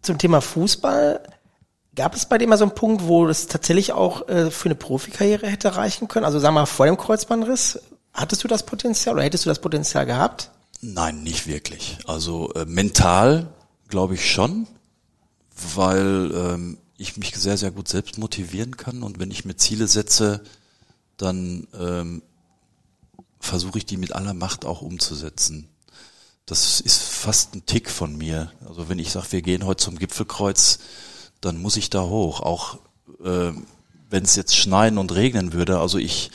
zum Thema Fußball, gab es bei dir mal so einen Punkt, wo es tatsächlich auch äh, für eine Profikarriere hätte reichen können? Also sagen wir mal, vor dem Kreuzbandriss, hattest du das Potenzial oder hättest du das Potenzial gehabt? Nein, nicht wirklich. Also äh, mental glaube ich schon, weil ähm, ich mich sehr, sehr gut selbst motivieren kann. Und wenn ich mir Ziele setze, dann... Ähm, versuche ich die mit aller Macht auch umzusetzen. Das ist fast ein Tick von mir. Also wenn ich sage, wir gehen heute zum Gipfelkreuz, dann muss ich da hoch. Auch äh, wenn es jetzt schneien und regnen würde. Also ich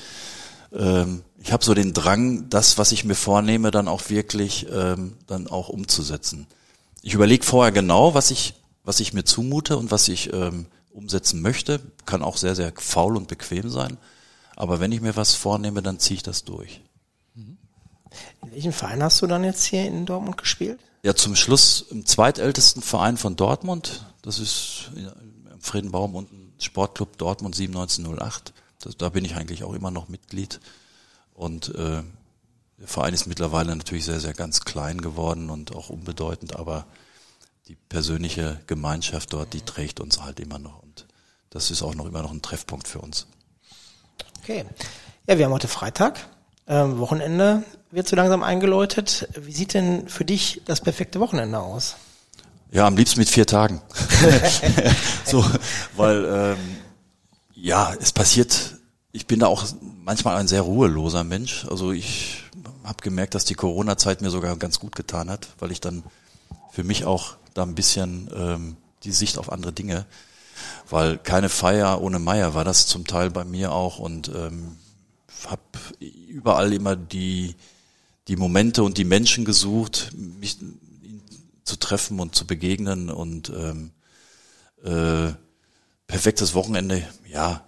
ähm, ich habe so den Drang, das, was ich mir vornehme, dann auch wirklich ähm, dann auch umzusetzen. Ich überlege vorher genau, was ich was ich mir zumute und was ich ähm, umsetzen möchte. Kann auch sehr, sehr faul und bequem sein. Aber wenn ich mir was vornehme, dann ziehe ich das durch. In welchem Verein hast du dann jetzt hier in Dortmund gespielt? Ja, zum Schluss im zweitältesten Verein von Dortmund. Das ist im Friedenbaum unten Sportclub Dortmund neunzehn null acht. Das, da bin ich eigentlich auch immer noch Mitglied. Und äh, der Verein ist mittlerweile natürlich sehr, sehr ganz klein geworden und auch unbedeutend. Aber die persönliche Gemeinschaft dort, die trägt uns halt immer noch. Und das ist auch noch immer noch ein Treffpunkt für uns. Okay. Ja, wir haben heute Freitag. Ähm, Wochenende wird so langsam eingeläutet. Wie sieht denn für dich das perfekte Wochenende aus? Ja, am liebsten mit vier Tagen. So, weil ähm, ja, es passiert, ich bin da auch manchmal ein sehr ruheloser Mensch. Also ich habe gemerkt, dass die Corona-Zeit mir sogar ganz gut getan hat, weil ich dann für mich auch da ein bisschen ähm, die Sicht auf andere Dinge, weil keine Feier ohne Meier war das zum Teil bei mir auch und ähm, habe überall immer die die Momente und die Menschen gesucht, mich zu treffen und zu begegnen und ähm, äh, perfektes Wochenende, ja,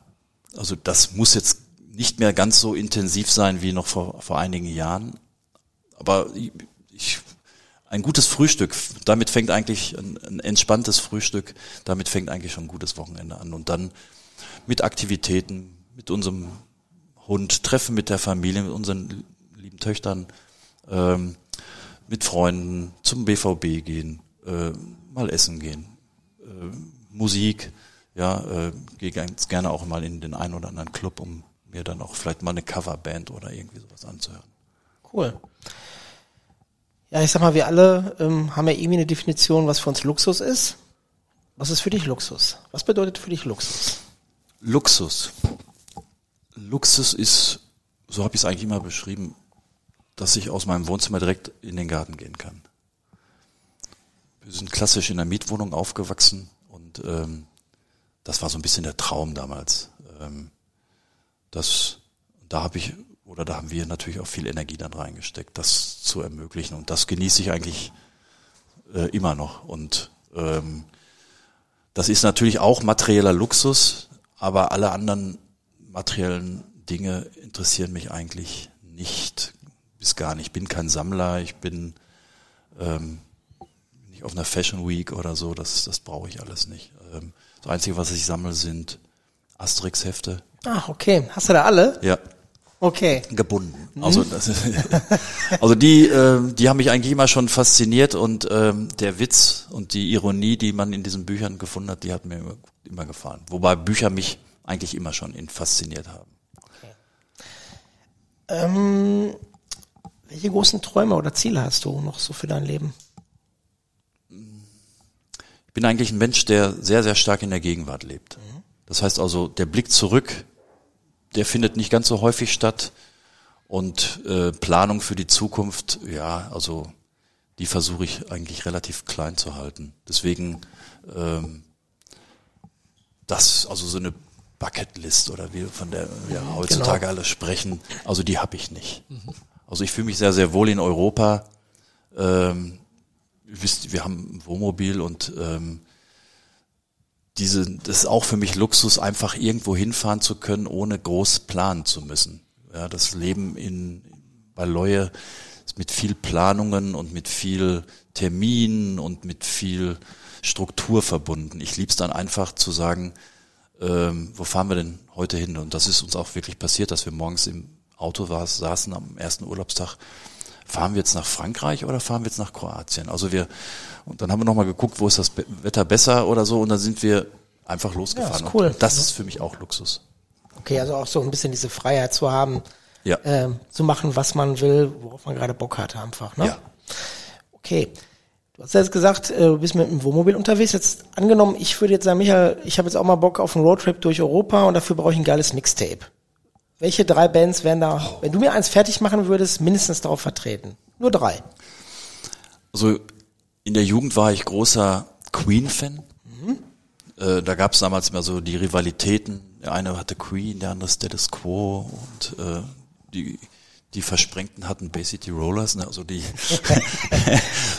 also das muss jetzt nicht mehr ganz so intensiv sein wie noch vor, vor einigen Jahren, aber ich, ich, ein gutes Frühstück, damit fängt eigentlich ein, ein entspanntes Frühstück, damit fängt eigentlich schon ein gutes Wochenende an und dann mit Aktivitäten, mit unserem und Treffen mit der Familie, mit unseren lieben Töchtern, ähm, mit Freunden, zum B V B gehen, äh, mal essen gehen, äh, Musik, ja, äh, gehe ganz gerne auch mal in den einen oder anderen Club, um mir dann auch vielleicht mal eine Coverband oder irgendwie sowas anzuhören. Cool. Ja, ich sag mal, wir alle ähm, haben ja irgendwie eine Definition, was für uns Luxus ist. Was ist für dich Luxus? Was bedeutet für dich Luxus? Luxus. Luxus ist, so habe ich es eigentlich immer beschrieben, dass ich aus meinem Wohnzimmer direkt in den Garten gehen kann. Wir sind klassisch in einer Mietwohnung aufgewachsen und ähm, das war so ein bisschen der Traum damals. Ähm, das, da habe ich oder da haben wir natürlich auch viel Energie dann reingesteckt, das zu ermöglichen und das genieße ich eigentlich äh, immer noch. Und ähm, das ist natürlich auch materieller Luxus, aber alle anderen materiellen Dinge interessieren mich eigentlich nicht, bis gar nicht. Ich bin kein Sammler, ich bin ähm, nicht auf einer Fashion Week oder so, das, das brauche ich alles nicht. Ähm, das Einzige, was ich sammle, sind Asterix-Hefte. Ach, okay. Hast du da alle? Ja. Okay. Gebunden. Hm. Also, das, also die, ähm, die haben mich eigentlich immer schon fasziniert und ähm, der Witz und die Ironie, die man in diesen Büchern gefunden hat, die hat mir immer, immer gefallen. Wobei Bücher mich eigentlich immer schon fasziniert haben. Okay. Ähm, welche großen Träume oder Ziele hast du noch so für dein Leben? Ich bin eigentlich ein Mensch, der sehr, sehr stark in der Gegenwart lebt. Mhm. Das heißt also, der Blick zurück, der findet nicht ganz so häufig statt und äh, Planung für die Zukunft, ja, also die versuche ich eigentlich relativ klein zu halten. Deswegen ähm, das, also so eine Bucketlist oder wie von der wir ja, heutzutage genau. alle sprechen, also die habe ich nicht. Mhm. Also ich fühle mich sehr, sehr wohl in Europa. Ähm, wisst, wir haben ein Wohnmobil und ähm, diese, das ist auch für mich Luxus, einfach irgendwo hinfahren zu können, ohne groß planen zu müssen. Ja, das Leben in bei Leue ist mit viel Planungen und mit viel Terminen und mit viel Struktur verbunden. Ich lieb's dann einfach zu sagen, Ähm, wo fahren wir denn heute hin? Und das ist uns auch wirklich passiert, dass wir morgens im Auto saßen am ersten Urlaubstag. Fahren wir jetzt nach Frankreich oder fahren wir jetzt nach Kroatien? Also wir, und dann haben wir nochmal geguckt, wo ist das Wetter besser oder so, und dann sind wir einfach losgefahren. Ja, ist cool. Das ist für mich auch Luxus. Okay, also auch so ein bisschen diese Freiheit zu haben, ja. ähm, zu machen, was man will, worauf man gerade Bock hat, einfach, ne? Ja. Okay. Du hast ja jetzt gesagt, du bist mit dem Wohnmobil unterwegs. Jetzt angenommen, ich würde jetzt sagen, Michael, ich habe jetzt auch mal Bock auf einen Roadtrip durch Europa und dafür brauche ich ein geiles Mixtape. Welche drei Bands wären da, wenn du mir eins fertig machen würdest, mindestens darauf vertreten? Nur drei. Also in der Jugend war ich großer Queen-Fan. Mhm. Äh, da gab es damals immer so die Rivalitäten. Der eine hatte Queen, der andere Status Quo und äh, die die Versprengten hatten basically die Rollers, ne? Also die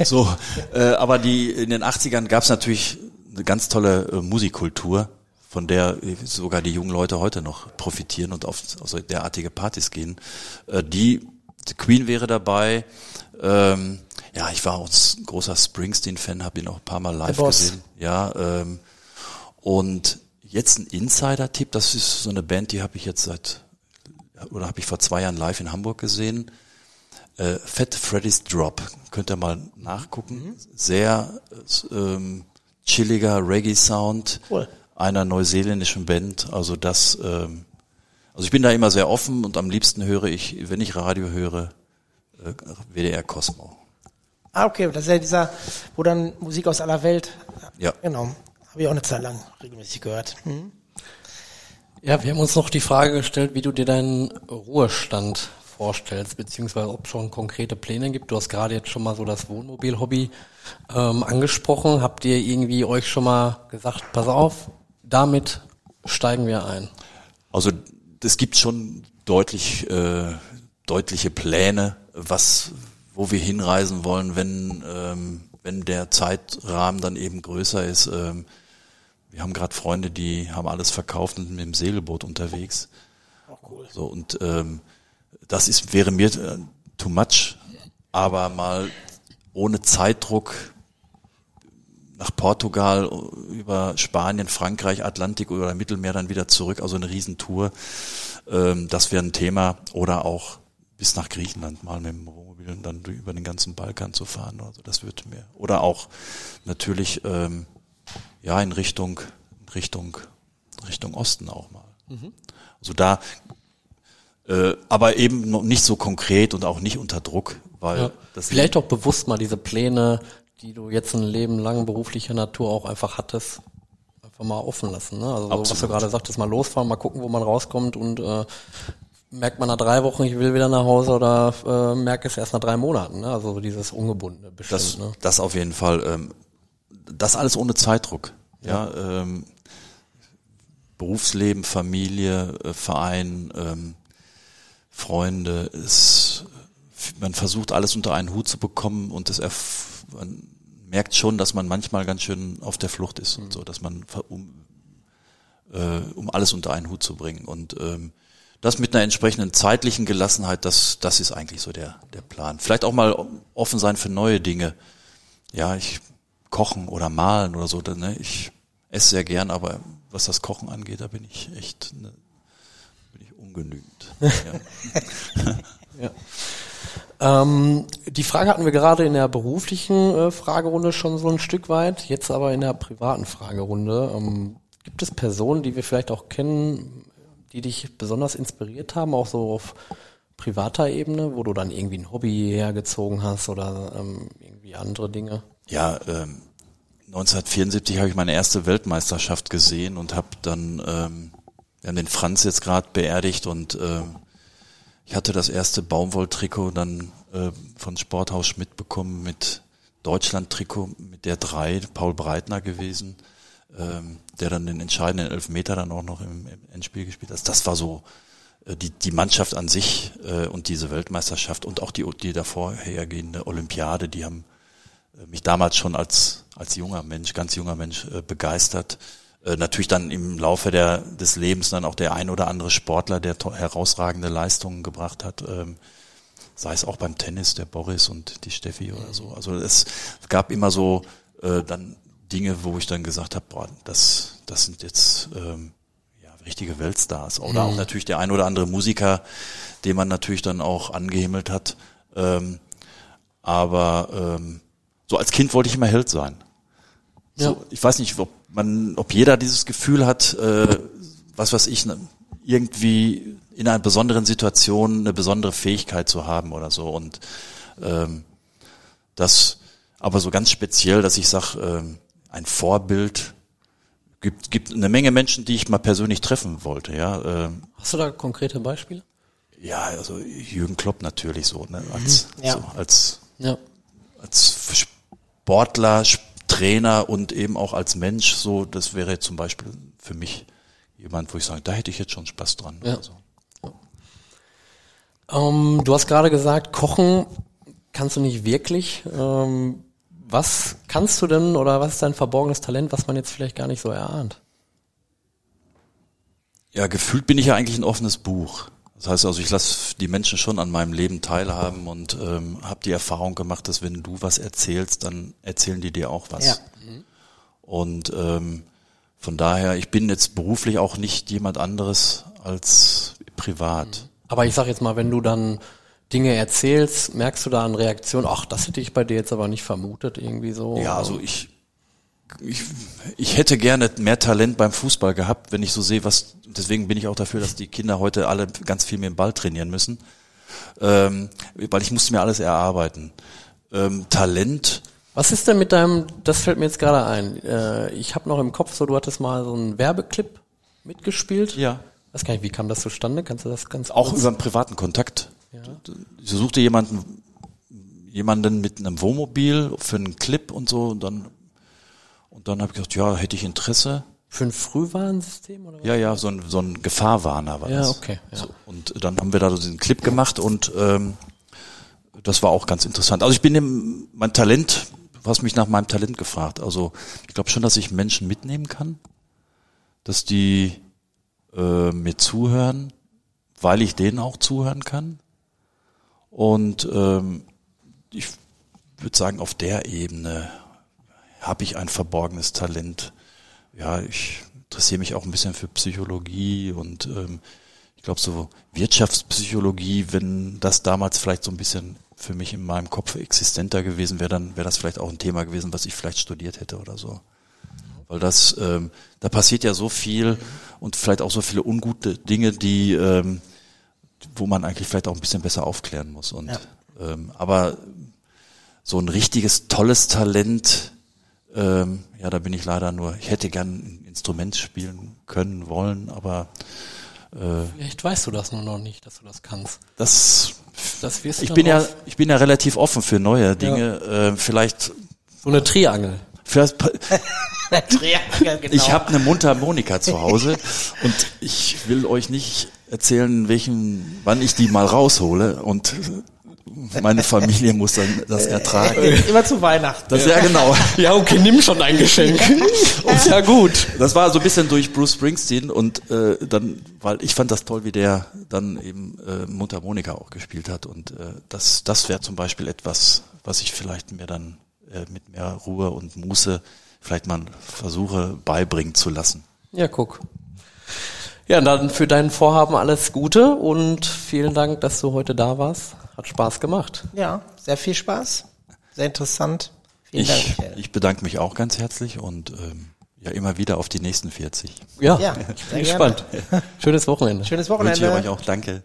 so, äh, aber die in den achtzigern gab es natürlich eine ganz tolle äh, Musikkultur, von der sogar die jungen Leute heute noch profitieren und auf, auf so derartige Partys gehen. Äh, die, die Queen wäre dabei. Ähm, ja, ich war auch ein großer Springsteen-Fan, habe ihn auch ein paar Mal live gesehen. Ja, ähm, und jetzt ein Insider-Tipp, das ist so eine Band, die habe ich jetzt seit oder habe ich vor zwei Jahren live in Hamburg gesehen. Äh, Fat Freddy's Drop, könnt ihr mal nachgucken. Mhm. Sehr ähm, chilliger Reggae-Sound, cool. Einer neuseeländischen Band. Also das, ähm, also ich bin da immer sehr offen und am liebsten höre ich, wenn ich Radio höre, äh, W D R Cosmo. Ah, okay, das ist ja dieser, wo dann Musik aus aller Welt. Ja. Genau, habe ich auch eine Zeit lang regelmäßig gehört. Mhm. Ja, wir haben uns noch die Frage gestellt, wie du dir deinen Ruhestand vorstellst, beziehungsweise ob es schon konkrete Pläne gibt. Du hast gerade jetzt schon mal so das Wohnmobil-Hobby ähm, angesprochen. Habt ihr irgendwie euch schon mal gesagt, pass auf, damit steigen wir ein? Also es gibt schon deutlich äh, deutliche Pläne, was, wo wir hinreisen wollen, wenn ähm, wenn der Zeitrahmen dann eben größer ist. Ähm, Wir haben gerade Freunde, die haben alles verkauft und sind mit dem Segelboot unterwegs. Oh, cool. So, und ähm, das ist wäre mir äh, too much, aber mal ohne Zeitdruck nach Portugal, über Spanien, Frankreich, Atlantik oder Mittelmeer dann wieder zurück, also eine Riesentour. Ähm, das wäre ein Thema. Oder auch bis nach Griechenland mal mit dem Wohnmobil und dann über den ganzen Balkan zu fahren. Also das würde mir. Oder auch natürlich. Ähm, Ja, in Richtung, Richtung, Richtung Osten auch mal. Mhm. Also da, äh, aber eben noch nicht so konkret und auch nicht unter Druck, weil ja. das vielleicht auch bewusst mal diese Pläne, die du jetzt ein Leben lang beruflicher Natur auch einfach hattest, einfach mal offen lassen. Ne? Also so, was du gerade sagtest, mal losfahren, mal gucken, wo man rauskommt und äh, merkt man nach drei Wochen, ich will wieder nach Hause oder äh, merke es erst nach drei Monaten. Ne? Also dieses Ungebundene bestimmt. Das, ne? das auf jeden Fall. Ähm, Das alles ohne Zeitdruck. Ja, ja ähm, Berufsleben, Familie, äh, Verein, ähm, Freunde. Es, man versucht alles unter einen Hut zu bekommen und das erf- man merkt schon, dass man manchmal ganz schön auf der Flucht ist mhm. und so, dass man um, äh, um alles unter einen Hut zu bringen. Und ähm, das mit einer entsprechenden zeitlichen Gelassenheit, das, das ist eigentlich so der, der Plan. Vielleicht auch mal offen sein für neue Dinge. Ja, ich Kochen oder Malen oder so, ne? Ich esse sehr gern, aber was das Kochen angeht, da bin ich echt ne, bin ich ungenügend. Ja. Ja. Ähm, die Frage hatten wir gerade in der beruflichen äh, Fragerunde schon so ein Stück weit, jetzt aber in der privaten Fragerunde. Ähm, gibt es Personen, die wir vielleicht auch kennen, die dich besonders inspiriert haben, auch so auf privater Ebene, wo du dann irgendwie ein Hobby hergezogen hast oder ähm, irgendwie andere Dinge? Ja, ähm, neunzehnhundertvierundsiebzig habe ich meine erste Weltmeisterschaft gesehen und habe dann, ähm, wir haben den Franz jetzt gerade beerdigt und ähm, ich hatte das erste Baumwolltrikot dann äh, von Sporthaus Schmidt bekommen mit Deutschland-Trikot mit der drei, Paul Breitner gewesen, ähm, der dann den entscheidenden Elfmeter dann auch noch im, im Endspiel gespielt hat. Das war so äh, die die Mannschaft an sich äh, und diese Weltmeisterschaft und auch die, die davor hergehende Olympiade, die haben mich damals schon als als junger Mensch, ganz junger Mensch äh, begeistert. Äh, natürlich dann im Laufe der des Lebens dann auch der ein oder andere Sportler, der to- herausragende Leistungen gebracht hat, ähm, sei es auch beim Tennis, der Boris und die Steffi oder so. Also es gab immer so äh, dann Dinge, wo ich dann gesagt habe, boah, das das sind jetzt ähm, ja richtige Weltstars. Oder mhm. auch natürlich der ein oder andere Musiker, den man natürlich dann auch angehimmelt hat. Ähm, aber ähm, So als Kind wollte ich immer Held sein. So, ja. Ich weiß nicht, ob man, ob jeder dieses Gefühl hat, äh, was weiß ich, ne, irgendwie in einer besonderen Situation eine besondere Fähigkeit zu haben oder so. Und ähm, das, aber so ganz speziell, dass ich sage, ähm, ein Vorbild gibt, gibt eine Menge Menschen, die ich mal persönlich treffen wollte. Ja. Ähm, Hast du da konkrete Beispiele? Ja, also Jürgen Klopp natürlich so, ne, als mhm. ja. so, als ja. als Sportler, Trainer und eben auch als Mensch, so, das wäre zum Beispiel für mich jemand, wo ich sage, da hätte ich jetzt schon Spaß dran. Ja. Oder so. Ähm, du hast gerade gesagt, kochen kannst du nicht wirklich. Ähm, was kannst du denn oder was ist dein verborgenes Talent, was man jetzt vielleicht gar nicht so erahnt? Ja, gefühlt bin ich ja eigentlich ein offenes Buch. Das heißt also, ich lasse die Menschen schon an meinem Leben teilhaben und ähm, habe die Erfahrung gemacht, dass wenn du was erzählst, dann erzählen die dir auch was. Ja. Mhm. Und ähm, von daher, ich bin jetzt beruflich auch nicht jemand anderes als privat. Aber ich sag jetzt mal, wenn du dann Dinge erzählst, merkst du da an Reaktionen, ach, das hätte ich bei dir jetzt aber nicht vermutet, irgendwie so? Ja, also ich ich, ich hätte gerne mehr Talent beim Fußball gehabt, wenn ich so sehe, was, deswegen bin ich auch dafür, dass die Kinder heute alle ganz viel mit dem Ball trainieren müssen, ähm, weil ich musste mir alles erarbeiten. Ähm, Talent... Was ist denn mit deinem, das fällt mir jetzt gerade ein, äh, ich habe noch im Kopf, so du hattest mal so einen Werbeclip mitgespielt. Ja. Weiß gar nicht, wie kam das zustande? Kannst du das ganz auch kurz? Über einen privaten Kontakt. Ja. Ich suchte jemanden, jemanden mit einem Wohnmobil für einen Clip und so und dann und dann habe ich gesagt, ja, hätte ich Interesse. Für ein Frühwarnsystem oder was? Ja, ja, so ein, so ein Gefahrwarner war ja, das. Okay, ja, okay. So, und dann haben wir da so diesen Clip gemacht und ähm, das war auch ganz interessant. Also ich bin im, mein Talent... Du hast mich nach meinem Talent gefragt. Also ich glaube schon, dass ich Menschen mitnehmen kann, dass die äh, mir zuhören, weil ich denen auch zuhören kann. Und ähm, ich würde sagen, auf der Ebene habe ich ein verborgenes Talent. Ja, ich interessiere mich auch ein bisschen für Psychologie und ähm, ich glaube so Wirtschaftspsychologie, wenn das damals vielleicht so ein bisschen... für mich in meinem Kopf existenter gewesen wäre, dann wäre das vielleicht auch ein Thema gewesen, was ich vielleicht studiert hätte oder so. Weil das, ähm, da passiert ja so viel und vielleicht auch so viele ungute Dinge, die, ähm, wo man eigentlich vielleicht auch ein bisschen besser aufklären muss. Und ja. ähm, aber so ein richtiges, tolles Talent, ähm, ja, da bin ich leider nur, ich hätte gern ein Instrument spielen können, wollen, aber äh, vielleicht weißt du das nur noch nicht, dass du das kannst. Das Das wirst du ich bin ja, ich bin ja relativ offen für neue Dinge. Ja. Äh, vielleicht so eine Triangel. Vielleicht, eine Triangel, genau. Ich habe eine Mundharmonika zu Hause und ich will euch nicht erzählen, welchen, wann ich die mal raushole und meine Familie muss dann das ertragen. Immer zu Weihnachten. Das, ja, genau. Ja, okay, nimm schon ein Geschenk. Und, ja, gut. Das war so ein bisschen durch Bruce Springsteen und äh, dann, weil ich fand das toll, wie der dann eben äh, Mundharmonika auch gespielt hat und äh, das, das wäre zum Beispiel etwas, was ich vielleicht mir dann äh, mit mehr Ruhe und Muße vielleicht mal versuche beibringen zu lassen. Ja, guck. Ja, dann für dein Vorhaben alles Gute und vielen Dank, dass du heute da warst. Hat Spaß gemacht. Ja, sehr viel Spaß. Sehr interessant. Vielen ich, Dank. Ich bedanke mich auch ganz herzlich und ähm, ja immer wieder auf die nächsten vierzig. Ja, ja, ich bin gespannt. Gerne. Schönes Wochenende. Schönes Wochenende. Wünsche ich euch auch. Danke.